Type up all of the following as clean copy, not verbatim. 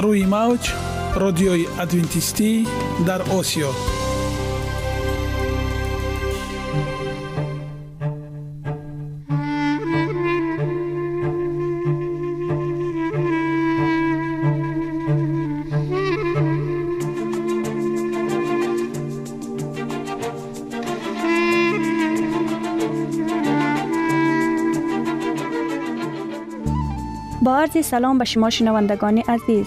روی موج رادیوی ادوینتیستی در آسیا. با عرض سلام به شما شنوندگان عزیز.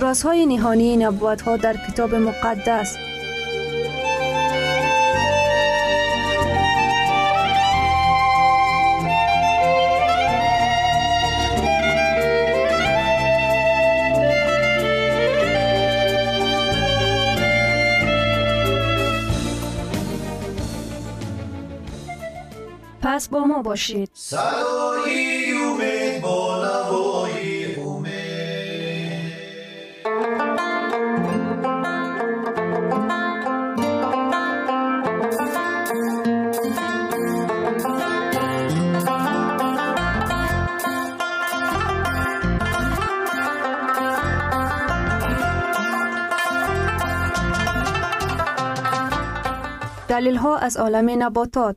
رازهای نهانی نبوت‌ها در کتاب مقدس. پس با ما باشید. صدای امید با نوای امید. دلیل‌ها از عالم نباتات.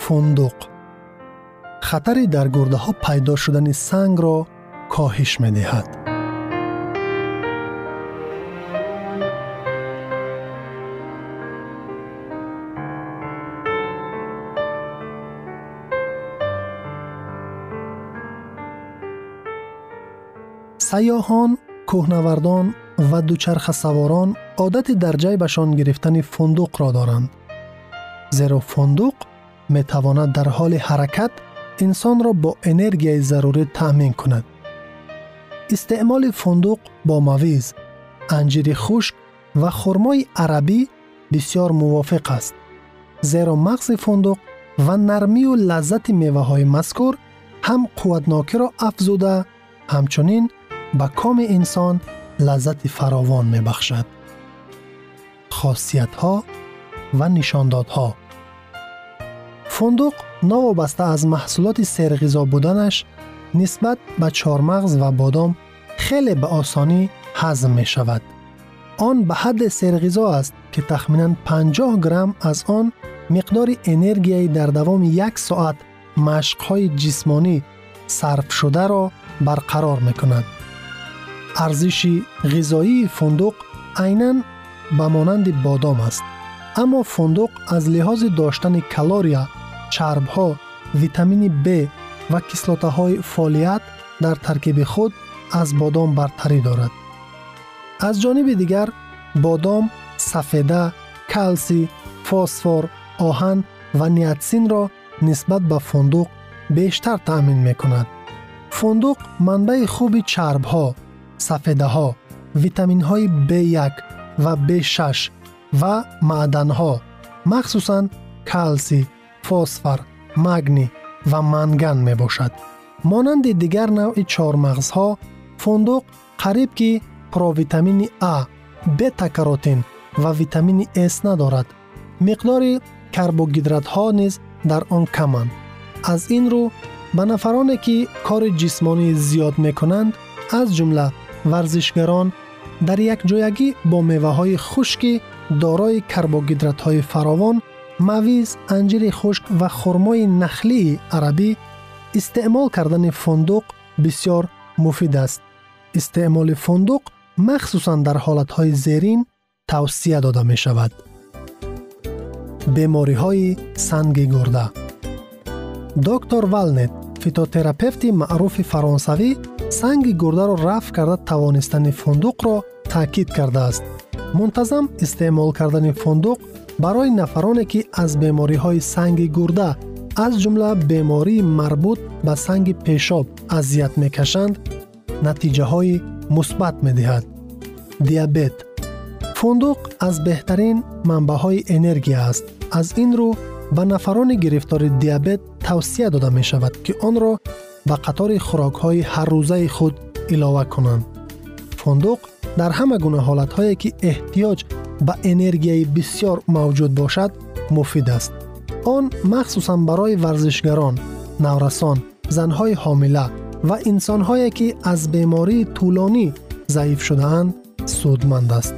فندق، خطر در گرده ها پیدا شدن سنگ را کاهش می دهد. سیاحان، کوهنوردان و دوچرخه سواران عادت در جای بشان گرفتن فندق را دارند، زیرا فندق می تواند در حال حرکت انسان را با انرژی ضروری تامین کند. استعمال فندق با مویز، انجیر خشک و خرمای عربی بسیار موافق است، زیرا مغز فندق و نرمی و لذت میوه های مذکور هم قوتناکی را افزوده، همچنین به کام انسان لذت فراوان می بخشد. خاصیت ها و نشانداد ها. فندق نوابسته از محصولات سرغذا بودنش نسبت به چارمغز و بادام خیلی به آسانی هضم می شود. آن به حد سرغذا است که تخمیناً 50 گرم از آن مقدار انرژی در دوام 1 ساعت مشق‌های جسمانی صرف شده را برقرار می کند. ارزش غذایی فندق عیناً به مانند بادام است، اما فندق از لحاظ داشتن کالری چربها، ویتامین B و کیسلاتهای فولیت در ترکیب خود از بادام برتری دارد. از جانب دیگر بادام سفیده، کلسی، فسفر، آهن و نیاتسین را نسبت به فندق بیشتر تأمین می‌کند. فندق منبع خوبی چربها، سفیده‌ها، ویتامین‌های B1 و B6 و معدن‌ها، مخصوصاً کلسی، فسفر، مگنی و منگن می‌باشد. مانند دیگر نوع چهارمغزها، فندق قریب که پروویتامین A، بتا کاروتین و ویتامین S ندارد. مقدار کربوهیدرات ها نیز در آن کمند. از این رو به نفرانی که کار جسمانی زیاد میکنند، از جمله ورزشگران، در یک جایگی با میوه های خشک دارای کربوهیدرات های فراوان، مویز، انجیر خشک و خرمای نخلی عربی، استعمال کردن فندق بسیار مفید است. استعمال فندق مخصوصاً در حالتهای زیرین توصیه داده می شود. بیماری‌های سنگ گرده. دکتر والنت، فیتوتراپفت معروف فرانسوی، سنگ گرده را رفع کرده توانستن فندق را تاکید کرده است. منتظم استعمال کردن فندق برای نفرانی که از بیماری‌های سنگ گرده از جمله بیماری مربوط به سنگ پیشاب اذیت می‌کشند، نتیجه‌های مثبت می‌دهد. دیابت. فندق از بهترین منبع‌های انرژی است. از این رو به نفران گرفتار دیابت توصیه داده می شود که آن را به قطار خوراک‌های هر روزه خود علاوه کنند. فندق در همه گونه حالت‌هایی که احتیاج به انرژی بسیار موجود باشد مفید است. آن مخصوصاً برای ورزشگران، نورسان، زن‌های حامله و انسان‌هایی که از بیماری طولانی ضعیف شده‌اند سودمند است.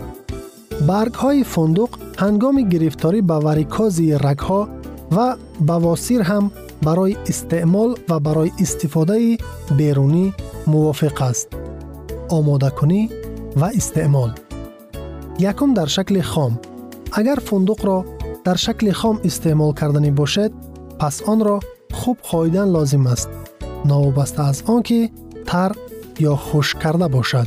برگ‌های فندق هنگام گرفتاری به وریکازی رگ‌ها و بواسیر هم برای استعمال و برای استفاده بیرونی موافق است. آماده کنی و استعمال. یکم در شکل خام. اگر فندق را در شکل خام استعمال کردنی باشد، پس آن را خوب خواهیدن لازم است، نوابسته از آن که تر یا خشک کرده باشد.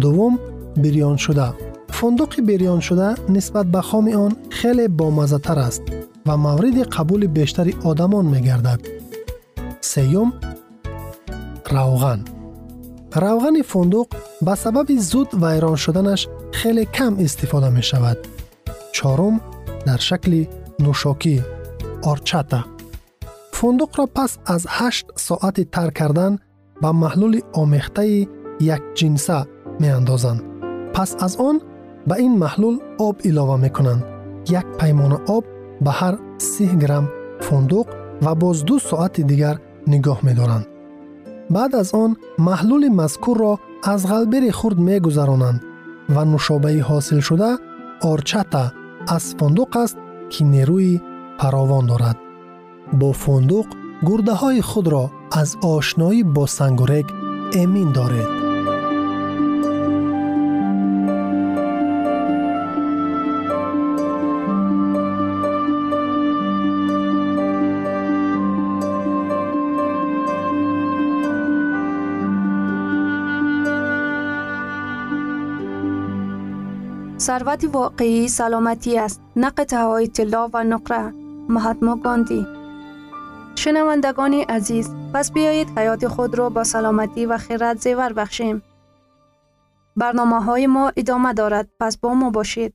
دوم، بریان شده. فندق بریان شده نسبت به خام آن خیلی بامزه تر است و مورد قبول بیشتری آدمان می گردد. سوم، روغن. روغن فندق به سبب زود ویران شدنش خیلی کم استفاده می شود. چهارم، در شکل نوشاکی، آرچاتا. فندق را پس از 8 ساعت تر کردن با محلول آمیخته یک جنسه می اندازند. پس از آن به این محلول آب علاوه می کنند. یک پیمانه آب به هر 3 گرم فندق و باز 2 ساعت دیگر نگاه می دارند. بعد از آن محلول مذکور را از غلبر خرد می گذرانند و نوشابه حاصل شده آرچاتا از فندق است که نیروی فراوان دارد. با فندق گرده های خود را از آشنایی با سنگورک امین دارد. ثروت واقعی سلامتی است، نه قطعه‌های طلا و نقره. مهاتما گاندی. شنوندگان عزیز، پس بیایید حیات خود را با سلامتی و خیرات زیور بخشیم. برنامه‌های ما ادامه دارد، پس با ما باشید.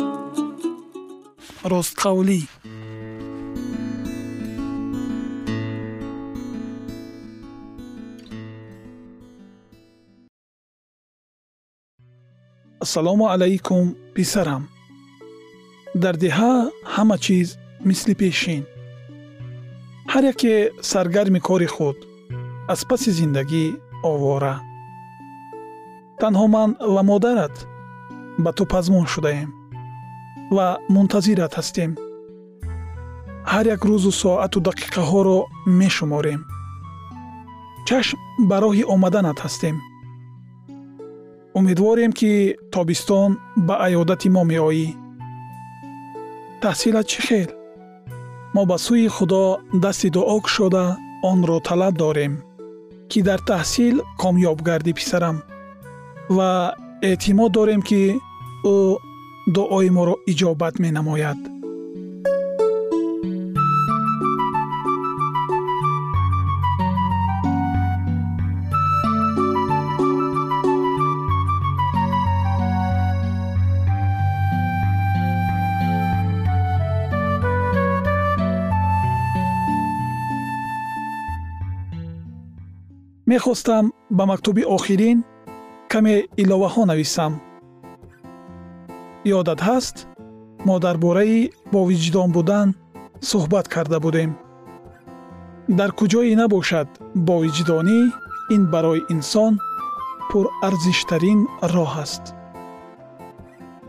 راست قولی. السلام علیکم پسرم. در دهه همه چیز مثل پیشین. هر یکی سرگرم کار خود، از پس زندگی آواره. تنها من و مادرت به تو پزمون شده ایم و منتظرت هستیم. هر یک روز و ساعت و دقیقه ها را می شماریم. چشم برای آمدنت هستیم. امیدواریم که تابستان به عیادت ما می آیی. تحصیلت چه خیل؟ ما به سوی خدا دست دعا گشوده آن را طلب داریم که در تحصیل کامیاب گردی پسرم، و اعتماد داریم که او دعای ما را اجابت می نماید. می خواستم به مکتوب آخرین کمی ایلاوه ها نویسم. یادت هست ما درباره با وجدان بودن صحبت کرده بودیم. در کجایی نباشد با وجدانی، این برای انسان پر ارزشترین راه است.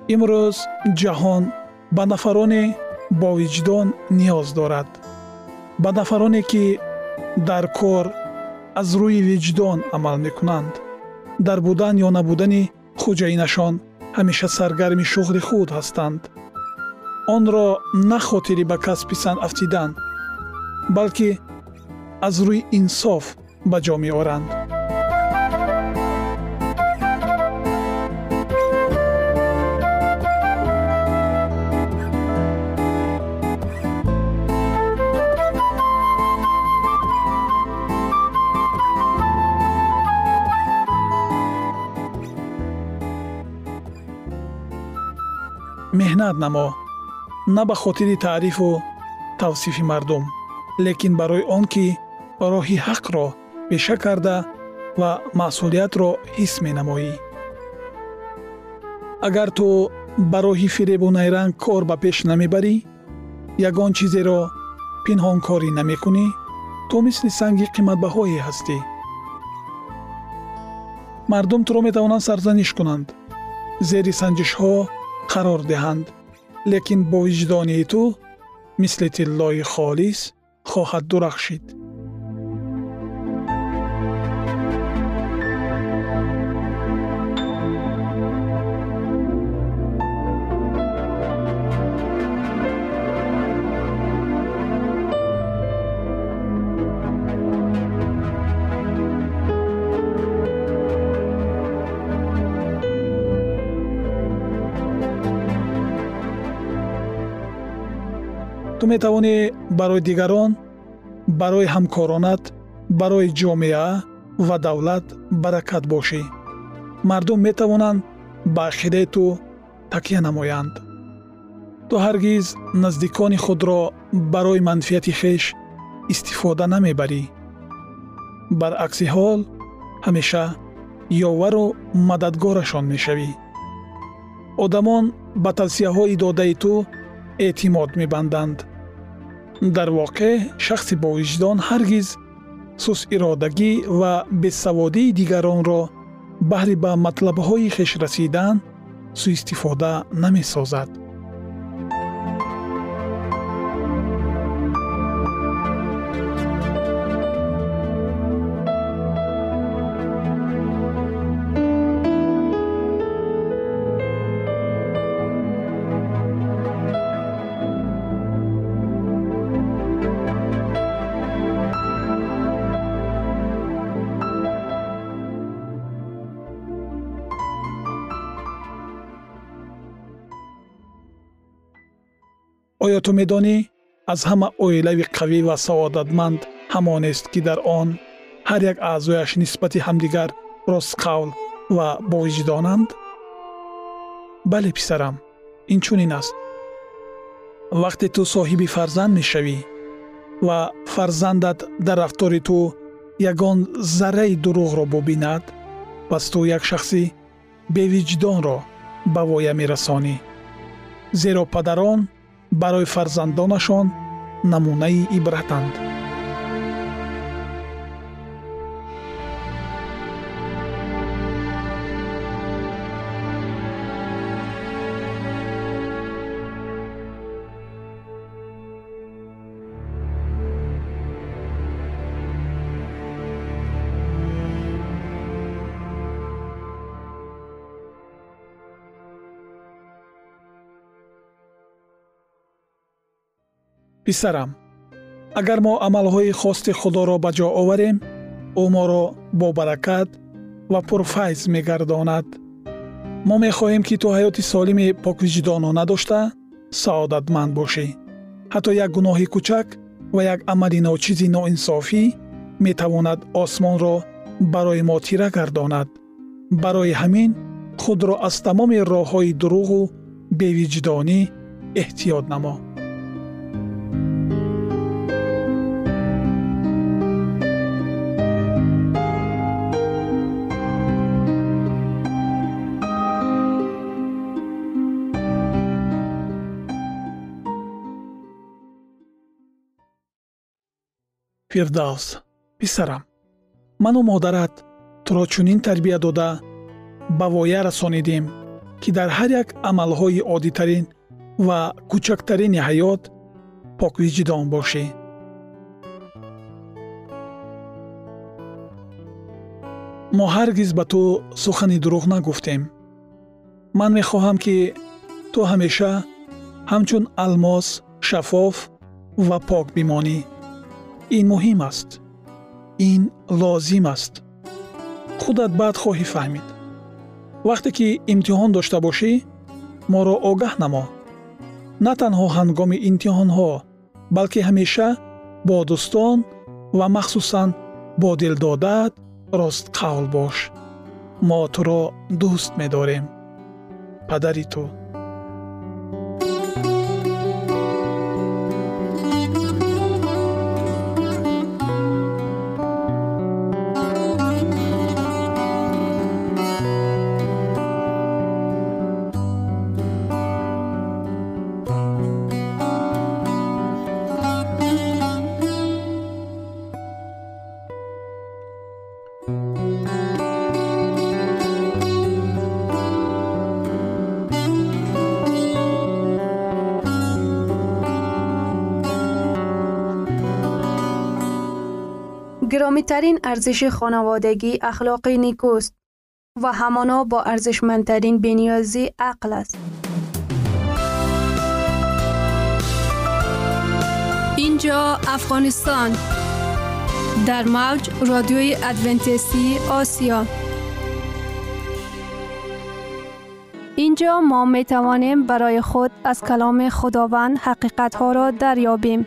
امروز جهان به نفران با وجدان نیاز دارد، به نفرانی که در کار از روی وجدان عمل میکنند. در بودن یا نبودن خوجینشان همیشه سرگرم شغل خود هستند. آن را نه خاطری به کس پیسند افتیدن، بلکه از روی انصاف به جا می آرند. مهنت نما، نه به خاطر تعریف و توصیف مردم، لیکن برای آن که راه حق را پیشه کرده و مسئولیت را حس می نمایی. اگر تو برای فریب و نیرنگ کار به پیش نمی بری، یگان چیزی را پنهان کاری نمی کنی، تو مثل سنگ قیمت بهایی هستی. مردم تو را می توانند سرزنش کنند، زیر سنجش ها قرار دهند، لیکن با وجدانی تو مثل طلای خالص خواهد درخشید. تو می توانی برای دیگران، برای همکارانت، برای جامعه و دولت برکت باشی. مردم می توانند به عقیده تو تکیه نمایند. تو هرگز نزدیکان خود را برای منفیت خویش استفاده نمی بری. برعکس حال همیشه یاور و مددگارشان می شوی. آدمان به توصیه های داده تو اعتماد می بندند. در واقع شخص با وجدان هرگز سوس ارادگی و بسوادی دیگران را بهر به مطلبهای خویش رسیدن سوء استفاده نمی سازد. آیا تو میدانی از همه اویلوی قوی و سعادتمند همان است که در آن هر یک اعضایش نسبت همدیگر راست قول و با وجدانند؟ بله پسرم، این چنین است. وقتی تو صاحب فرزند میشوی و فرزندت در رفتار تو یگان ذره دروغ را ببیند، پس تو یک شخصی بی وجدان را به وایه می رسانی. زیرا پدران برای فرزندانشان نمونه عبرتند. پسرم، اگر ما عملهای خواست خدا را به جا آوریم، او ما را با برکت و پرفیض می‌گرداند. ما می‌خواهیم که تو حیات سالم پاکوجدانانه داشته، سعادتمند باشی. حتی یک گناه کوچک و یک عمل ناچیزی ناانصافی می‌تواند آسمان را برای ما تیره گرداند. برای همین خود را از تمام راه‌های دروغ و بی‌وجدانی احتیاط نما. فردوس، پسرم، من و مادرت تو را چنین تربیت داده به وایه رسانیدیم که در هر یک عملهای عادی ترین و کوچکترین حیات پاک وجدان باشی. ما هرگز به تو سخن دروغ نگفتیم. من میخواهم که تو همیشه همچون الماس شفاف و پاک بمانی. این مهم است. این لازم است. خودت بعد خواهی فهمید. وقتی که امتحان داشته باشی، ما را آگاه نما. نه تنها هنگام امتحان ها، بلکه همیشه با دوستان و مخصوصاً با دل دادت راست قول باش. ما تو را دوست می داریم. پدری تو. گرامی‌ترین ارزش خانوادگی اخلاق نیکوست و همانا با ارزشمندترین بنیازی عقل است. اینجا افغانستان در موج رادیوی ادونتیستی آسیا. اینجا ما می توانیم برای خود از کلام خداوند حقیقت‌ها را دریابیم.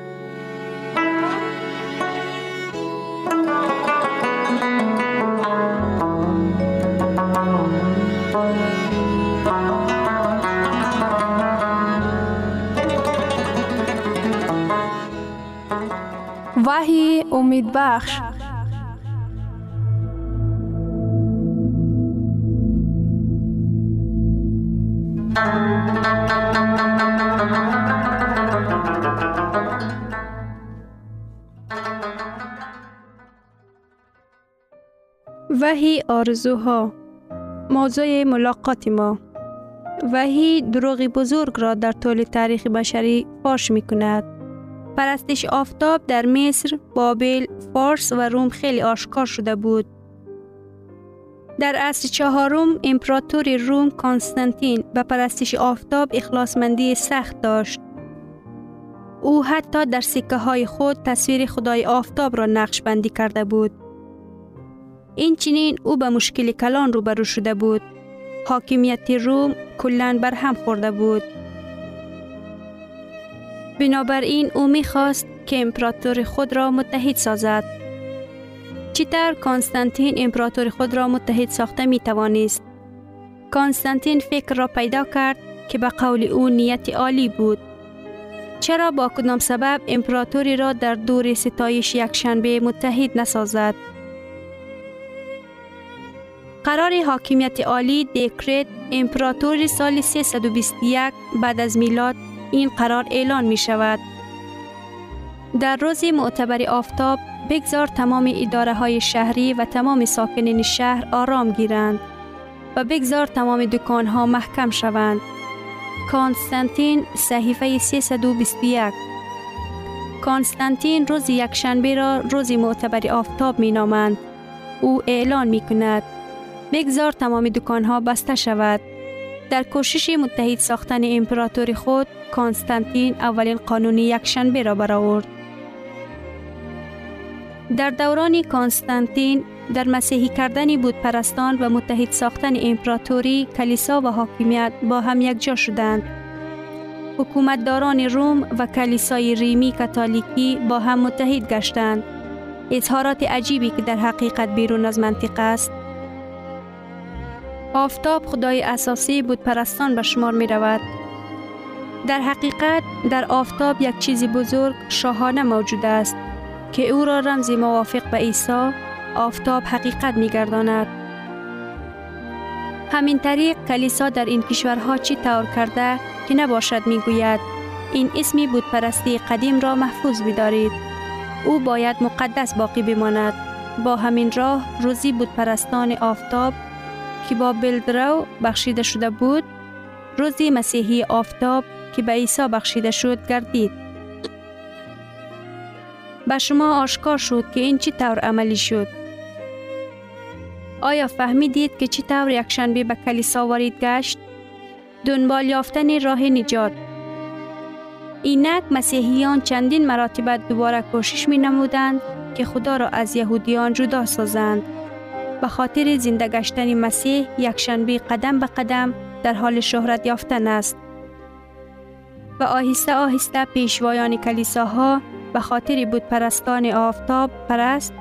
وحی امید بخش. وحی آرزوها. موضوع ملاقات ما. وحی دروغ بزرگ را در طول تاریخ بشری فاش می کند. پرستش آفتاب در مصر، بابل، فارس و روم خیلی آشکار شده بود. در عصر چهارم امپراتور روم کنستانتین به پرستش آفتاب اخلاصمندی سخت داشت. او حتی در سکه های خود تصویر خدای آفتاب را نقش بندی کرده بود. این چنین او به مشکل کلان روبرو شده بود. حاکمیت روم کلاً برهم خورده بود. بنابراین او می‌خواست که امپراتور خود را متحد سازد. چیتر کنستانتین امپراتور خود را متحد ساخته می توانست. کنستانتین فکر را پیدا کرد که به قول او نیت عالی بود. چرا با کدام سبب امپراتوری را در دور ستایش یکشنبه متحد نسازد؟ قرار حاکمیت عالی دکرت امپراتور سال 321 بعد از میلاد این قرار اعلان می شود. در روز معتبر آفتاب بگذار تمام اداره های شهری و تمام ساکنین شهر آرام گیرند و بگذار تمام دکان ها محکم شوند. کانستانتین صحیفه 321. کانستانتین روز یکشنبه را روز معتبر آفتاب می نامند. او اعلان می کند بگذار تمام دکان‌ها بسته شود. در کوشش متحد ساختن امپراتور خود، کنستانتین اولین قانون یکشنبه را برآورد. در دوران کنستانتین، در مسیحی کردن بودپرستان و متحد ساختن امپراتوری، کلیسا و حاکمیت با هم یکجا شدند. حکومتداران روم و کلیسای ریمی کاتولیکی با هم متحد گشتند. اظهارات عجیبی که در حقیقت بیرون از منطق است. آفتاب خدای اساسی بودپرستان به شمار می رود. در حقیقت در آفتاب یک چیز بزرگ شاهانه موجود است که او را رمز موافق به عیسی آفتاب حقیقت می گرداند. همین طریق کلیسا در این کشورها چی طور کرده که نباشد می گوید این اسم بودپرستی قدیم را محفوظ بدارید. او باید مقدس باقی بماند. با همین راه روزی بودپرستان آفتاب که با بلدرو بخشیده شده بود، روزی مسیحی آفتاب که به عیسی بخشیده شد گردید. به شما آشکار شد که این چی طور عملی شد. آیا فهمیدید که چی طور یکشنبه به کلیسا وارد گشت؟ دنبال یافتن راه نجات. اینک مسیحیان چندین مراتبه دوباره کوشش می نمودند که خدا را از یهودیان جدا سازند. به خاطر زنده گشتن مسیح یکشنبه قدم به قدم در حال شهرت یافتن است و آهسته آهسته پیشوایان کلیساها به خاطر بودپرستان آفتاب پرست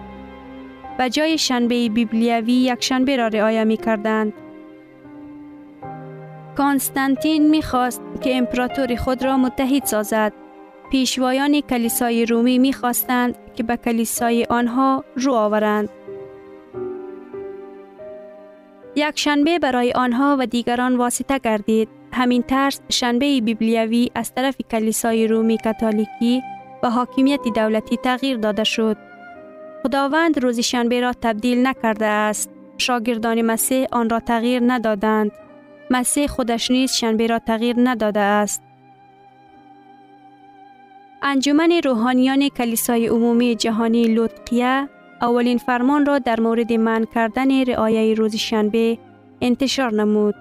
و جای شنبه بیبلیوی یکشنبه را رعایت می کردند. کنستانتین می خواست که امپراتور خود را متحد سازد. پیشوایان کلیسای رومی می خواستند که به کلیسای آنها رو آورند. یک شنبه برای آنها و دیگران واسطه گردید. همین طرز شنبه بیبلیوی از طرف کلیسای رومی کاتولیکی و حاکمیت دولتی تغییر داده شد. خداوند روز شنبه را تبدیل نکرده است. شاگردان مسیح آن را تغییر ندادند. مسیح خودش نیز شنبه را تغییر نداده است. انجمن روحانیان کلیسای عمومی جهانی لودقیه اولین فرمان را در مورد منع کردن رعایت روز شنبه انتشار نمود.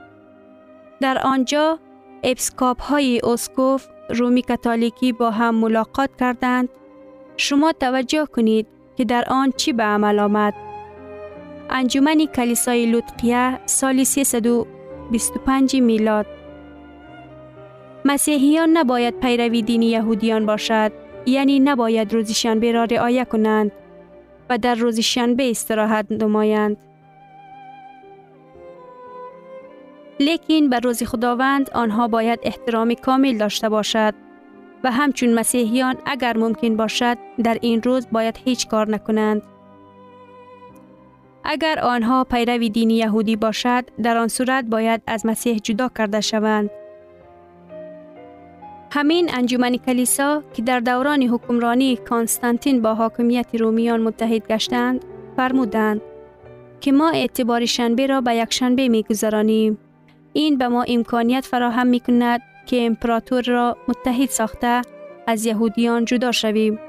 در آنجا اپسکاپ های اسکوف رومی کاتولیکی با هم ملاقات کردند. شما توجه کنید که در آن چی به عمل آمد. انجمن کلیسای لودقیه سال 325 میلاد. مسیحیان نباید پیروی دین یهودیان باشد، یعنی نباید روز شنبه را رعایت کنند و در روز شنبه استراحت نمایند. لیکن به روز خداوند آنها باید احترام کامل داشته باشد و همچون مسیحیان اگر ممکن باشد در این روز باید هیچ کار نکنند. اگر آنها پیروی دین یهودی باشد در آن صورت باید از مسیح جدا کرده شوند. همین انجمن کلیسا که در دوران حکمرانی کنستانتین با حاکمیت رومیان متحد گشتند، فرمودند که ما اعتبار شنبه را به یک شنبه می‌گذرانیم. این به ما امکانیت فراهم می‌کند که امپراتور را متحد ساخته از یهودیان جدا شویم.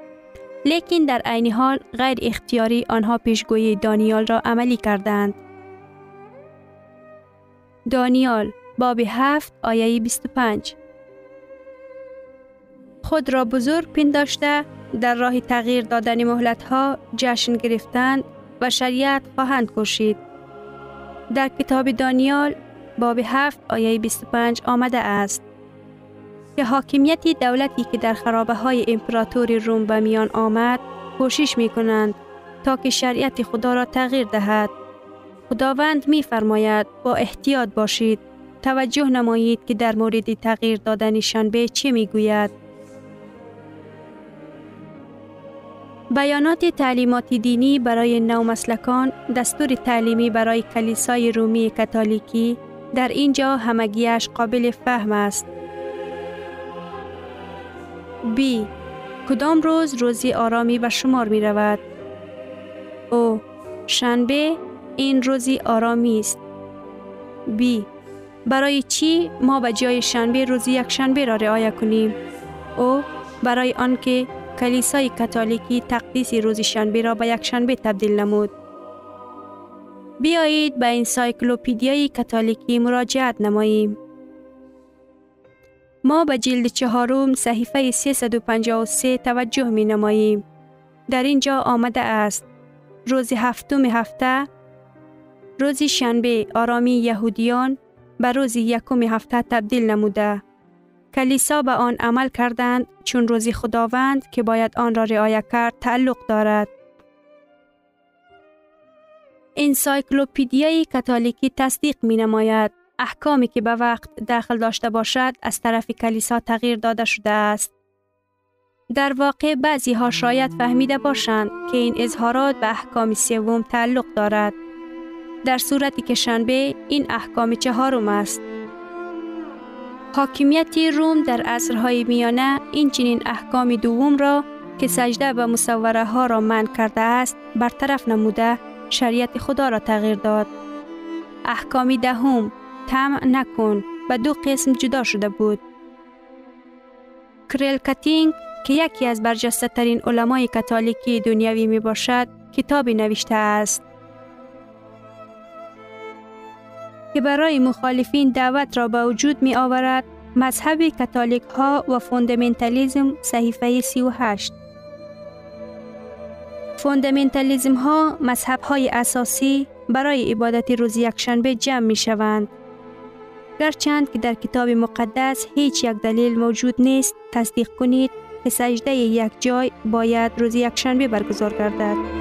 لیکن در عین حال غیر اختیاری آنها پیشگویی دانیال را عملی کردند. دانیال باب 7 آیه 25. خود را بزرگ پنداشته در راه تغییر دادن مهلت‌ها جشن گرفتند و شریعت خواهند کشید. در کتاب دانیال باب 7 آیه 25 آمده است که حاکمیت دولتی که در خرابه های امپراتوری روم به میان آمد کوشش می کنند تا که شریعت خدا را تغییر دهد. خداوند می فرماید با احتیاط باشید، توجه نمایید که در مورد تغییر دادنشان به چه می گوید. بیانات تعلیمات دینی برای نومسلکان، دستور تعلیمی برای کلیسای رومی کاتولیکی، در اینجا همگیش قابل فهم است. B. کدام روز روزی آرامی به شمار می رود؟ O. شنبه، این روزی آرامی است. B. برای چی ما به جای شنبه روزی یک شنبه را رعایت کنیم؟ O. برای آنکه کلیسای کاتولیکی تقدیس روز شنبه را به یک شنبه تبدیل نمود. بیایید به انسایکلوپدیای کاتولیکی مراجعت نماییم. ما به جلد 4 صحیفه 353 توجه می نماییم. در اینجا آمده است: روز 7 هفته، روز شنبه آرامی یهودیان، به روز 1 هفته تبدیل نموده. کلیسا به آن عمل کردند چون روز خداوند که باید آن را رعایت کرد تعلق دارد. انسایکلوپدیای کاتولیکی تصدیق می نماید احکامی که به وقت داخل داشته باشد از طرف کلیسا تغییر داده شده است. در واقع بعضی ها شاید فهمیده باشند که این اظهارات به احکام 3 تعلق دارد، در صورتی که شنبه این احکام 4 است. حاکمیت روم در عصرهای میانه این چنین احکام 2 را که سجده به مصوره ها را منع کرده است برطرف نموده، شریعت خدا را تغییر داد. احکام 10 طمع نکن به 2 قسم جدا شده بود. کریل کاتینگ که یکی از برجسته ترین علمای کاتولیکی دنیوی می باشد کتابی نوشته است که برای مخالفین دعوت را به وجود می آورد. مذهب کاتولیک ها و فوندامنتالیزم، صحیفه 38. فوندامنتالیزم ها مذهب های اساسی برای عبادت روز یکشنبه جمع می شوند. گرچند که در کتاب مقدس هیچ یک دلیل موجود نیست تصدیق کنید که سجده یک جای باید روز یکشنبه برگزار گردد.